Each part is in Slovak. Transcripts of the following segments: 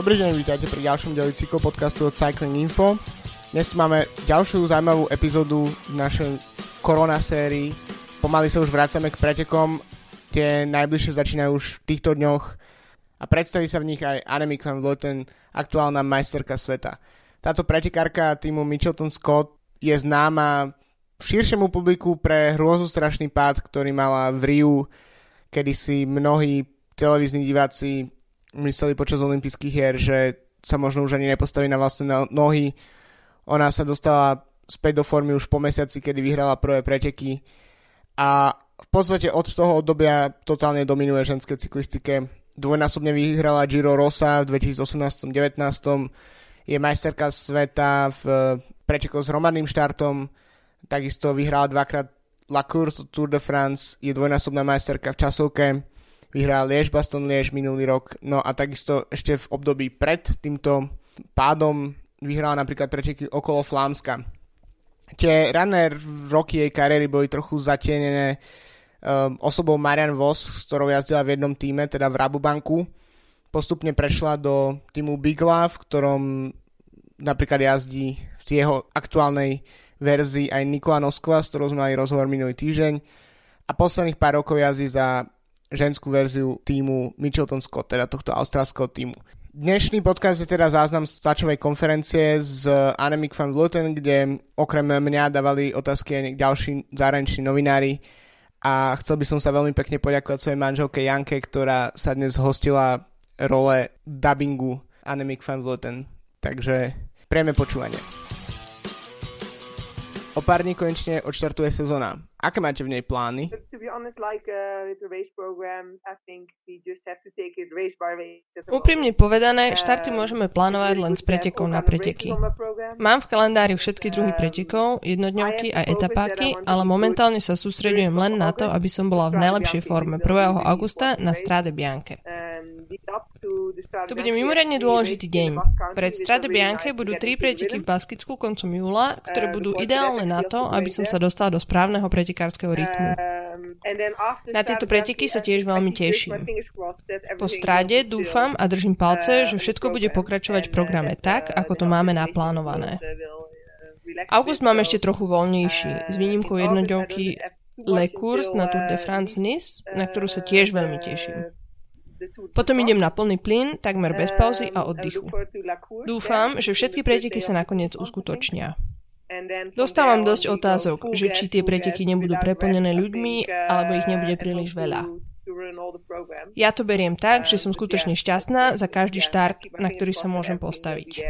Dobrý deň, vítajte pri ďalšom dieli cyklopodcastu od Cycling Info. Dnes tu máme ďalšiu zaujímavú epizódu v našej korona sérii. Pomaly sa už vracame k pretekom, tie najbližšie začínajú už v týchto dňoch a predstaví sa v nich aj Annemiek van Vleuten, aktuálna majsterka sveta. Táto pretekárka týmu Mitchelton Scott je známa širšiemu publiku pre hrôzostrašný pád, ktorý mala v Riu, kedy si mnohí televízni diváci mysleli počas olympijských hier, že sa možno už ani nepostaví na vlastné nohy. Ona sa dostala späť do formy už po mesiaci, kedy vyhrala prvé preteky a v podstate od toho obdobia totálne dominuje ženské cyklistike. Dvojnásobne vyhrala Giro Rosa v 2018-19, je majsterka sveta v pretekoch s hromadným štartom, takisto vyhrala dvakrát La Course Tour de France, je dvojnásobná majsterka v časovke, vyhrala Liège-Bastogne-Liège minulý rok, no a takisto ešte v období pred týmto pádom vyhrala napríklad preteky okolo Flámska. Tie rané roky jej kariéry boli trochu zatienené osobou Marianne Vos, s ktorou jazdila v jednom týme, teda v Rabobanku. Postupne prešla do týmu Biglav, v ktorom napríklad jazdí v jeho aktuálnej verzii aj Nikola Nosková, s ktorou sme mali rozhovor minulý týždeň. A posledných pár rokov jazdí za ženskú verziu týmu Mitchelton Scott, teda tohto austrálskeho týmu. Dnešný podcast je teda záznam z tlačovej konferencie z Annemiek van Vleuten, kde okrem mňa dávali otázky aj ďalší zahraniční novinári a chcel by som sa veľmi pekne poďakovať svojej manželke Janke, ktorá sa dnes hostila role dubbingu Annemiek van Vleuten. Takže príjemné počúvanie. O pár dní konečne odštartuje sezóna. Aké máte v nej plány? Úprimne povedané, štarty môžeme plánovať len z pretekov na preteky. Mám v kalendári všetky druhy pretekov, jednodňovky a etapáky, ale momentálne sa sústreďujem len na to, aby som bola v najlepšej forme 1. augusta na Strade Bianche. To bude mimoriadne dôležitý deň. Pred Strade Bianche budú 3 preteky v Baskicku koncom júla, ktoré budú ideálne na to, aby som sa dostala do správneho pretekárskeho rytmu. Na tieto preteky sa tiež veľmi teším. Po Strade dúfam a držím palce, že všetko bude pokračovať v programe tak, ako to máme naplánované. August mám ešte trochu voľnejší, s výnimkou jednodňovky La Course na Tour de France v Nice, na ktorú sa tiež veľmi teším. Potom idem na plný plyn, takmer bez pauzy a oddychu. Dúfam, že všetky preteky sa nakoniec uskutočnia. Dostávam dosť otázok, že či tie preteky nebudú preplnené ľuďmi, alebo ich nebude príliš veľa. Ja to beriem tak, že som skutočne šťastná za každý štart, na ktorý sa môžem postaviť.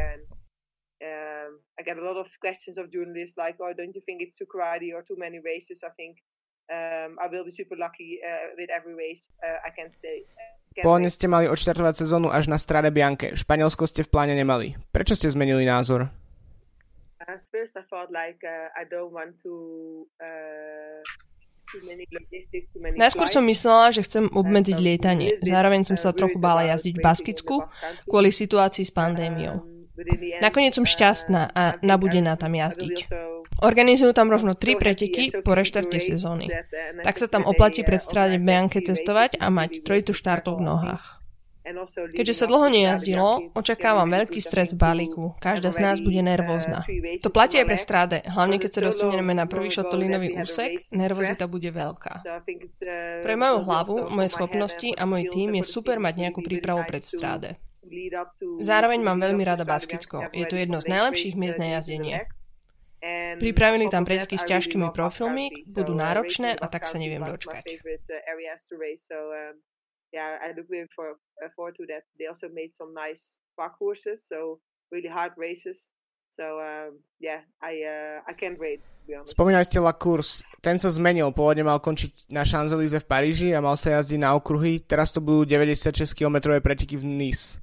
Pôvodne ste mali odštartovať sezónu až na Strade Bianche. V Španielsku ste v pláne nemali. Prečo ste zmenili názor? Najskôr som myslela, že chcem obmedziť lietanie. Zároveň som sa trochu bála jazdiť v Baskicku kvôli situácii s pandémiou. Nakoniec som šťastná a nabudená tam jazdiť. Organizujú tam rovno 3 preteky po reštarte sezóny. Tak sa tam oplatí pred Strade Bianche cestovať a mať trojitu štartov v nohách. Keďže sa dlho nejazdilo, očakávam veľký stres v balíku. Každá z nás bude nervózna. To platí aj pre Strade, hlavne keď sa dostaneme na prvý šotolinový úsek, nervozita bude veľká. Pre moju hlavu, moje schopnosti a môj tím je super mať nejakú prípravu pred Strade. Zároveň mám veľmi rada Baskicko. Je to jedno z najlepších miest na jazdenie. Pripravili tam preteky s ťažkými profilmi, budú náročné a tak sa neviem dočkať. I look really forward to that. They also made some nice parcourses, so really hard races. So I can't wait. Spomínali ste La Course. Ten sa zmenil. Pôvodne mal končiť na Champs-Élysées v Paríži a mal sa jazdiť na okruhy. Teraz to budú 96-kilometrové preteky v Nice.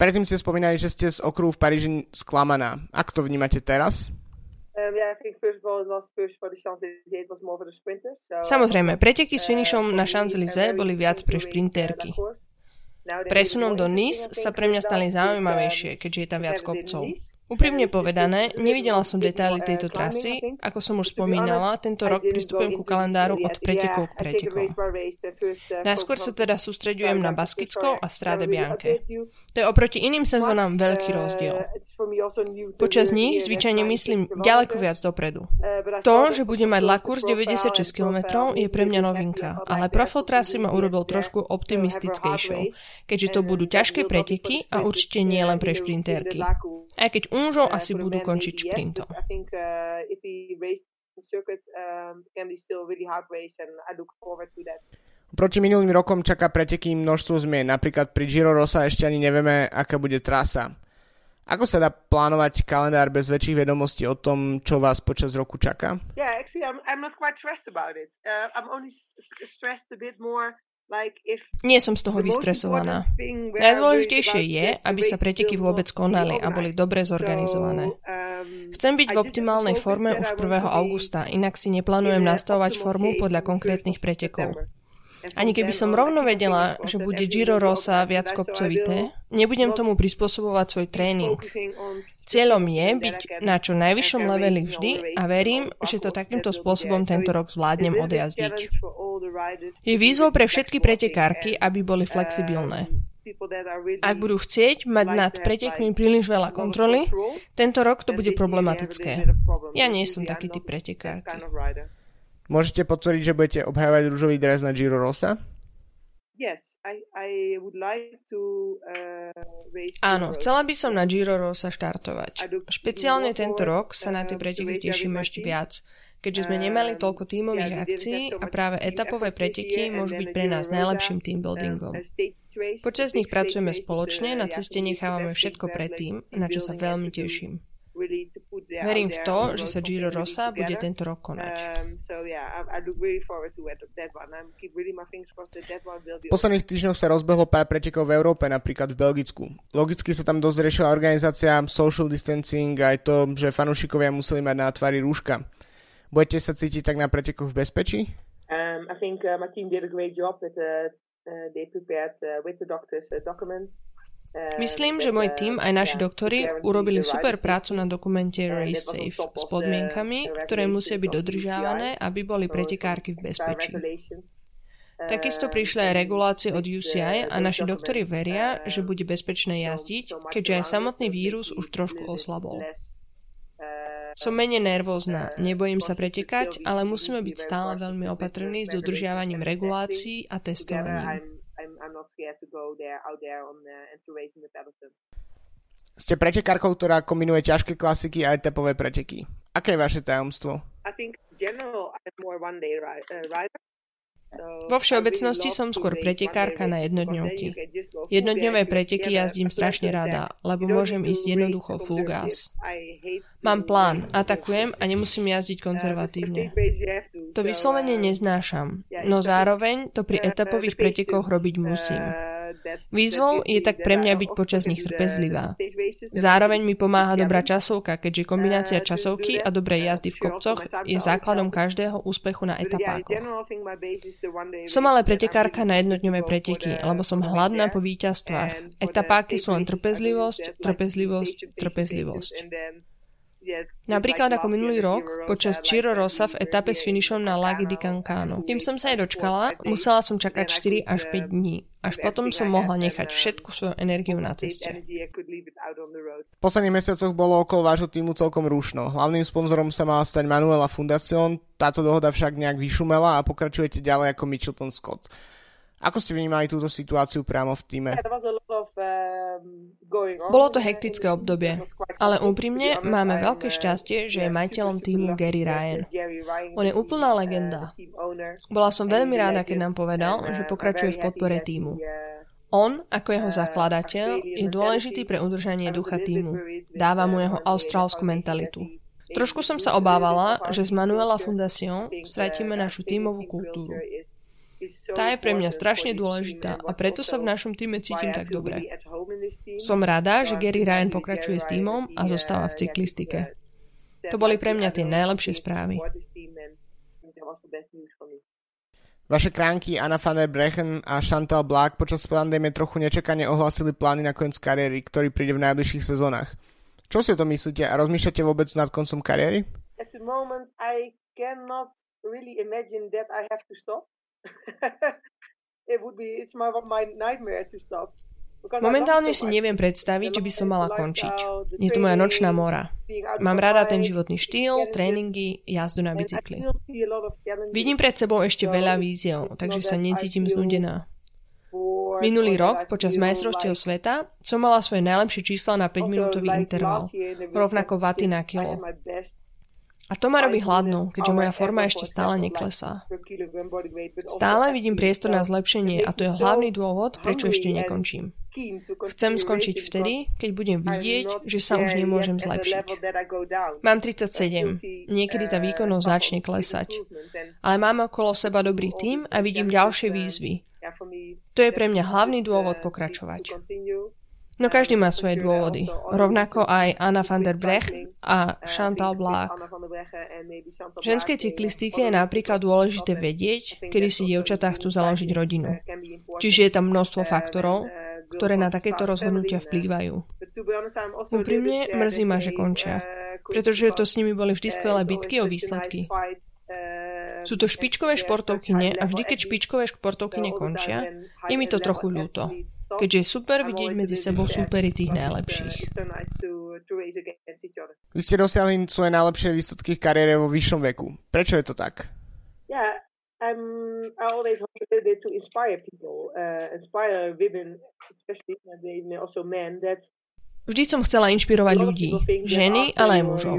Predtým ste spomínali, že ste z okruhu v Paríži sklamaná. Ako to vnímate teraz? Samozrejme, preteky s finišom na Champs-Élysées boli viac pre šprintérky. Presunom do Nice sa pre mňa stali zaujímavejšie, keďže je tam viac kopcov. Úprimne povedané, nevidela som detaily tejto trasy. Ako som už spomínala, tento rok pristupujem ku kalendáru od pretekov k pretekom. Najskôr sa teda sústreďujem na Baskickou a Strade Bianche. To je oproti iným sezónám veľký rozdiel. Počas nich zvyčajne myslím ďaleko viac dopredu. To, že budem mať La Course 96 km, je pre mňa novinka, ale profil trasy ma urobil trošku optimistickejšou, keďže to budú ťažké preteky a určite nie len pre šprintérky. Aj keď u mužov asi budú končiť šprintom. Proti minulým rokom čaká preteky množstvo zmien, napríklad pri Giro Rosa ešte ani nevieme, aká bude trasa. Ako sa dá plánovať kalendár bez väčších vedomostí o tom, čo vás počas roku čaká? Nie som z toho vystresovaná. Najdôležitejšie je, aby sa preteky vôbec konali a boli dobre zorganizované. Chcem byť v optimálnej forme už 1. augusta, inak si neplánujem nastavovať formu podľa konkrétnych pretekov. Ani keby som rovno vedela, že bude Giro Rosa viac kopcovité, nebudem tomu prispôsobovať svoj tréning. Cieľom je byť na čo najvyššom leveli vždy a verím, že to takýmto spôsobom tento rok zvládnem odjazdiť. Je výzvou pre všetky pretekárky, aby boli flexibilné. Ak budú chcieť mať nad pretekmi príliš veľa kontroly, tento rok to bude problematické. Ja nie som taký typ pretekárky. Môžete potvrdiť, že budete obhajovať ružový dres na Giro Rosa? Áno, chcela by som na Giro Rosa štartovať. Špeciálne tento rok sa na tie preteky teším ešte viac, keďže sme nemali toľko tímových akcií a práve etapové preteky môžu byť pre nás najlepším teambuildingom. Počas nich pracujeme spoločne, na ceste nechávame všetko predtým, na čo sa veľmi teším. Verím v to, že sa Giro Rosa bude tento rok konať. V posledných týždňoch sa rozbehlo pár pretekov v Európe, napríklad v Belgicku. Logicky sa tam dosť riešila organizácia, social distancing a aj to, že fanúšikovia museli mať na tvári rúška. Budete sa cítiť tak na pretekoch v bezpečí? Myslím, že môj tím aj naši doktori urobili super prácu na dokumente Race Safe s podmienkami, ktoré musia byť dodržiavané, aby boli pretekárky v bezpečí. Takisto prišli aj regulácie od UCI a naši doktori veria, že bude bezpečné jazdiť, keďže aj samotný vírus už trošku oslabol. Som menej nervózna, nebojím sa pretekať, ale musíme byť stále veľmi opatrní s dodržiavaním regulácií a testovaním. Ste pretekárkou, ktorá kombinuje ťažké klasiky a etapové preteky. Aké je vaše tajomstvo? Vo všeobecnosti som skôr pretekárka na jednodňovky. Jednodňové preteky jazdím strašne rada, lebo môžem ísť jednoducho full gas. Mám plán, atakujem a nemusím jazdiť konzervatívne. To vyslovene neznášam, no zároveň to pri etapových pretekoch robiť musím. Výzvou je tak pre mňa byť počas nich trpezlivá. Zároveň mi pomáha dobrá časovka, keďže kombinácia časovky a dobrej jazdy v kopcoch je základom každého úspechu na etapákoch. Som ale pretekárka na jednodňové preteky, lebo som hladná po víťazstvách. Etapáky sú len trpezlivosť. Napríklad ako minulý rok, počas Giro Rosa v etape s finišom na Lago Cancano. Kým som sa aj dočkala, musela som čakať 4 až 5 dní. Až potom som mohla nechať všetku svoju energiu na ceste. V posledných mesiacoch bolo okolo vášho týmu celkom rušno. Hlavným sponzorom sa mala stať Manuela Fundación, táto dohoda však nejak vyšumela a pokračujete ďalej ako Mitchelton Scott. Ako ste vnímali túto situáciu priamo v týme? Bolo to hektické obdobie, ale úprimne máme veľké šťastie, že je majiteľom týmu Gerry Ryan. On je úplná legenda. Bola som veľmi ráda, keď nám povedal, že pokračuje v podpore týmu. On, ako jeho zakladateľ, je dôležitý pre udržanie ducha týmu. Dáva mu jeho austrálsku mentalitu. Trošku som sa obávala, že z Manuela Fundación stratíme našu tímovú kultúru. Tá je pre mňa strašne dôležitá a preto sa v našom týme cítim tak dobre. Som rada, že Gerry Ryan pokračuje s týmom a zostáva v cyklistike. To boli pre mňa tie najlepšie správy. Vaše kránky Anna van der Breggen a Chantal Blaak počas pandémie trochu nečakane ohlásili plány na koniec kariéry, ktorý príde v najbližších sezónach. Čo si o tom myslíte a rozmýšľate vôbec nad koncom kariéry? At the moment I cannot really imagine that I have to stop. It's my nightmare to stop. Momentálne si neviem predstaviť, či by som mala končiť. Je to moja nočná mora. Mám rada ten životný štýl, tréningy, jazdu na bicykli. Vidím pred sebou ešte veľa víziev, takže sa necítim znudená. Minulý rok, počas majstrovstiev sveta, som mala svoje najlepšie čísla na 5-minútový interval, rovnako vaty na kilo. A to ma robí hladnou, keďže moja forma ešte stále neklesá. Stále vidím priestor na zlepšenie a to je hlavný dôvod, prečo ešte nekončím. Chcem skončiť vtedy, keď budem vidieť, že sa už nemôžem zlepšiť. Mám 37, niekedy tá výkonnosť začne klesať. Ale mám okolo seba dobrý tím a vidím ďalšie výzvy. To je pre mňa hlavný dôvod pokračovať. No každý má svoje dôvody. Rovnako aj Anna van der Breggen a Chantal Blaak. V ženskej cyklistike je napríklad dôležité vedieť, kedy si dievčatá chcú založiť rodinu. Čiže je tam množstvo faktorov, ktoré na takéto rozhodnutia vplývajú. Úprimne mrzí ma, že končia, pretože to s nimi boli vždy skvelé bitky o výsledky. Sú to špičkové športovkyne a vždy, keď špičkové športovkyne končia, je mi to trochu ľúto. Keďže je super vidieť medzi sebou súperi tých najlepších. Vy ste dosiahli svoje najlepšie výsledky v kariére vo vyššom veku. Prečo je to tak? I always wanted to inspire people, inspire women, especially also men that vždy som chcela inšpirovať ľudí, ženy, ale aj mužov.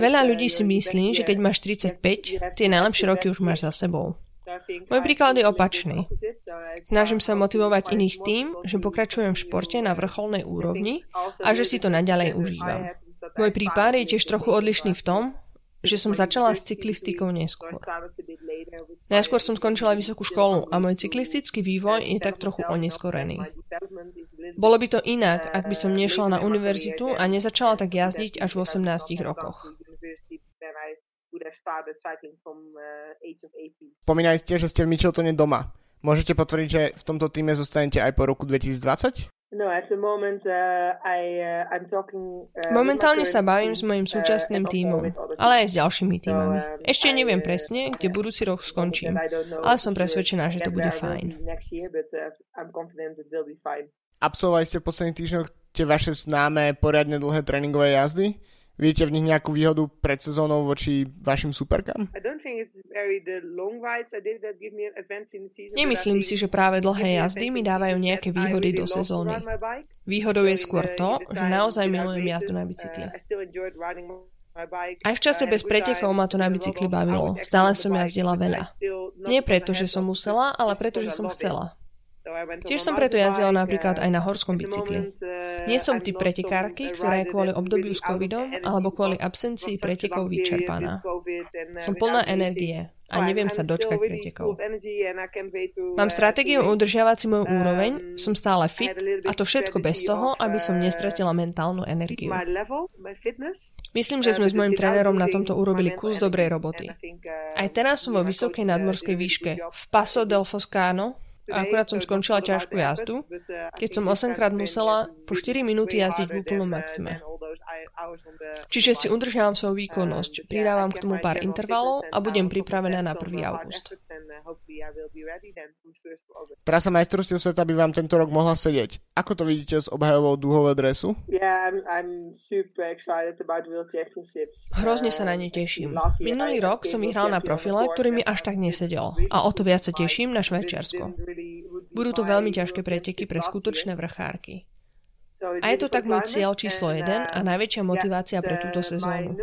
Veľa ľudí si myslí, že keď máš 35, tie najlepšie roky už máš za sebou. Môj príklad je opačný. Snažím sa motivovať iných tým, že pokračujem v športe na vrcholnej úrovni a že si to naďalej užívam. Môj prípad je tiež trochu odlišný v tom, že som začala s cyklistikou neskôr. Najskôr som skončila vysokú školu a môj cyklistický vývoj je tak trochu oneskorený. Bolo by to inak, ak by som nešla na univerzitu a nezačala tak jazdiť až v 18 rokoch. Spomínali ste, že ste v Mitcheltone doma. Môžete potvrdiť, že v tomto týme zostanete aj po roku 2020? Momentálne sa bavím s mojim súčasným tímom, ale aj s ďalšími tímami. Ešte neviem presne, kde budúci rok skončím, ale som presvedčená, že to bude fajn. Absolvovali ste v posledných týždňoch tie vaše známe poriadne dlhé tréningové jazdy? Vidíte v nich nejakú výhodu pred sezónou voči vašim superkám? Nemyslím si, že práve dlhé jazdy mi dávajú nejaké výhody do sezóny. Výhodou je skôr to, že naozaj milujem jazdu na bicykli. Aj v čase bez pretekov ma to na bicykli bavilo. Stále som jazdila veľa. Nie preto, že som musela, ale preto, že som chcela. Tiež som preto jazdila napríklad aj na horskom bicykli. Nie som typ pretekárky, ktorá je kvôli obdobiu s covidom alebo kvôli absencii pretekov vyčerpaná. Som plná energie a neviem sa dočkať pretekov. Mám stratégiu udržiavať si moju úroveň, som stále fit a to všetko bez toho, aby som nestratila mentálnu energiu. Myslím, že sme s mojim trénerom na tomto urobili kus dobrej roboty. Aj teraz som vo vysokej nadmorskej výške v Passo del Foscagno, a akurát som skončila ťažkú jazdu, keď som 8-krát musela po 4 minúty jazdiť v úplnom maxime. Čiže si udržiavam svoju výkonnosť, pridávam k tomu pár intervalov a budem pripravená na 1. august. Trasa majstrovstiev sveta by vám tento rok mohla sedieť. Ako to vidíte s obhajovou dúhového dresu? Hrozne sa na ne teším. Minulý rok som ich hral na profile, ktorý mi až tak nesedel a o to viac sa teším na Švajčiarsko. Budú to veľmi ťažké preteky pre skutočné vrchárky. A je to tak môj cieľ číslo 1 a najväčšia motivácia pre túto sezónu.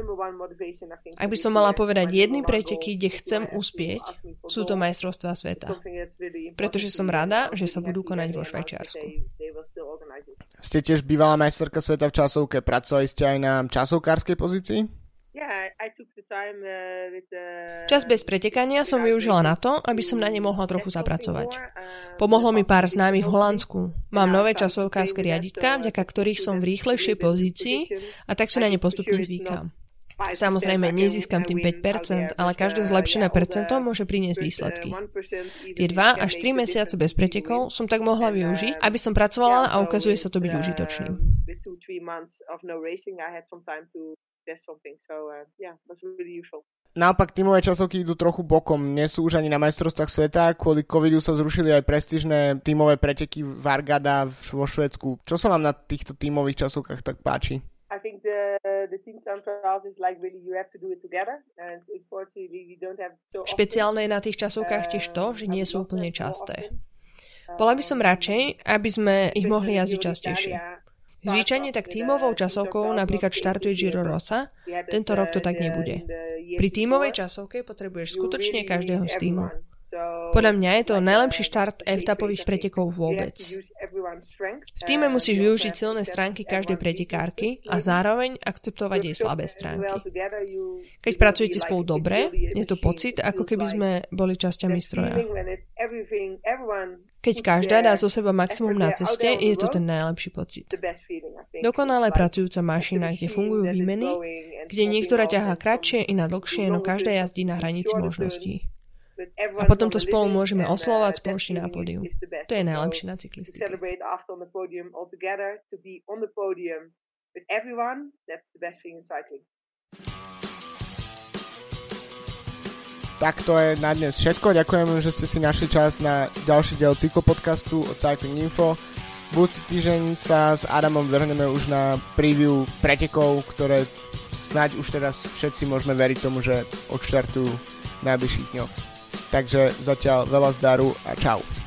Ak by som mala povedať jedny preteky, kde chcem uspieť, sú to majstrovstvá sveta. Pretože som rada, že sa budú konať vo Švajčiarsku. Ste tiež bývalá majsterka sveta v časovke. Pracovali ste aj na časovkárskej pozícii? Čas bez pretekania som využila na to, aby som na ne mohla trochu zapracovať. Pomohlo mi pár známych v Holandsku. Mám nové časovkárske riaditka, vďaka ktorých som v rýchlejšej pozícii a tak sa na ne postupne zvykám. Samozrejme, nezískam tým 5%, ale každé zlepšené percento môže priniesť výsledky. Tie 2 až 3 mesiace bez pretekov som tak mohla využiť, aby som pracovala a ukazuje sa to byť užitočným. Naopak tímové časovky idú trochu bokom. Nie sú už ani na majstrovstvách sveta. Kvôli covidu sa zrušili aj prestížne tímové preteky Vårgårda vo Švédsku. Čo sa vám na týchto tímových časovkách tak páči? I think the team trials is like really you have to do it together and unfortunately you don't have so often. Špeciálne je na tých časovkách tiež to, že nie sú úplne časté. Bola by som radšej, aby sme ich mohli jazdiť častejšie. Zvyčajne tak tímovou časovkou napríklad štartuje Giro Rosa, tento rok to tak nebude. Pri tímovej časovke potrebuješ skutočne každého z tímu. Podľa mňa je to najlepší štart etapových pretekov vôbec. V tíme musíš využiť silné stránky každej pretekárky a zároveň akceptovať jej slabé stránky. Keď pracujete spolu dobre, je to pocit, ako keby sme boli časťami stroja. Keď každá dá zo seba maximum na ceste, je to ten najlepší pocit. Dokonale pracujúca mašina, kde fungujú výmeny, kde niektorá ťahá kratšie, iná dlhšie, no každá jazdí na hranici možností. A potom to spolu môžeme oslovať spoločne na pódium. To je najlepšie na cyklistike. Tak to je na dnes všetko. Ďakujem, že ste si našli čas na ďalší diel cyklopodcastu od Cycling Info. Budúci týždeň sa s Adamom vrhneme už na preview pretekov, ktoré snáď už teraz všetci môžeme veriť tomu, že odštartujú najbližších dňoch. Takže zatiaľ veľa zdaru a čau.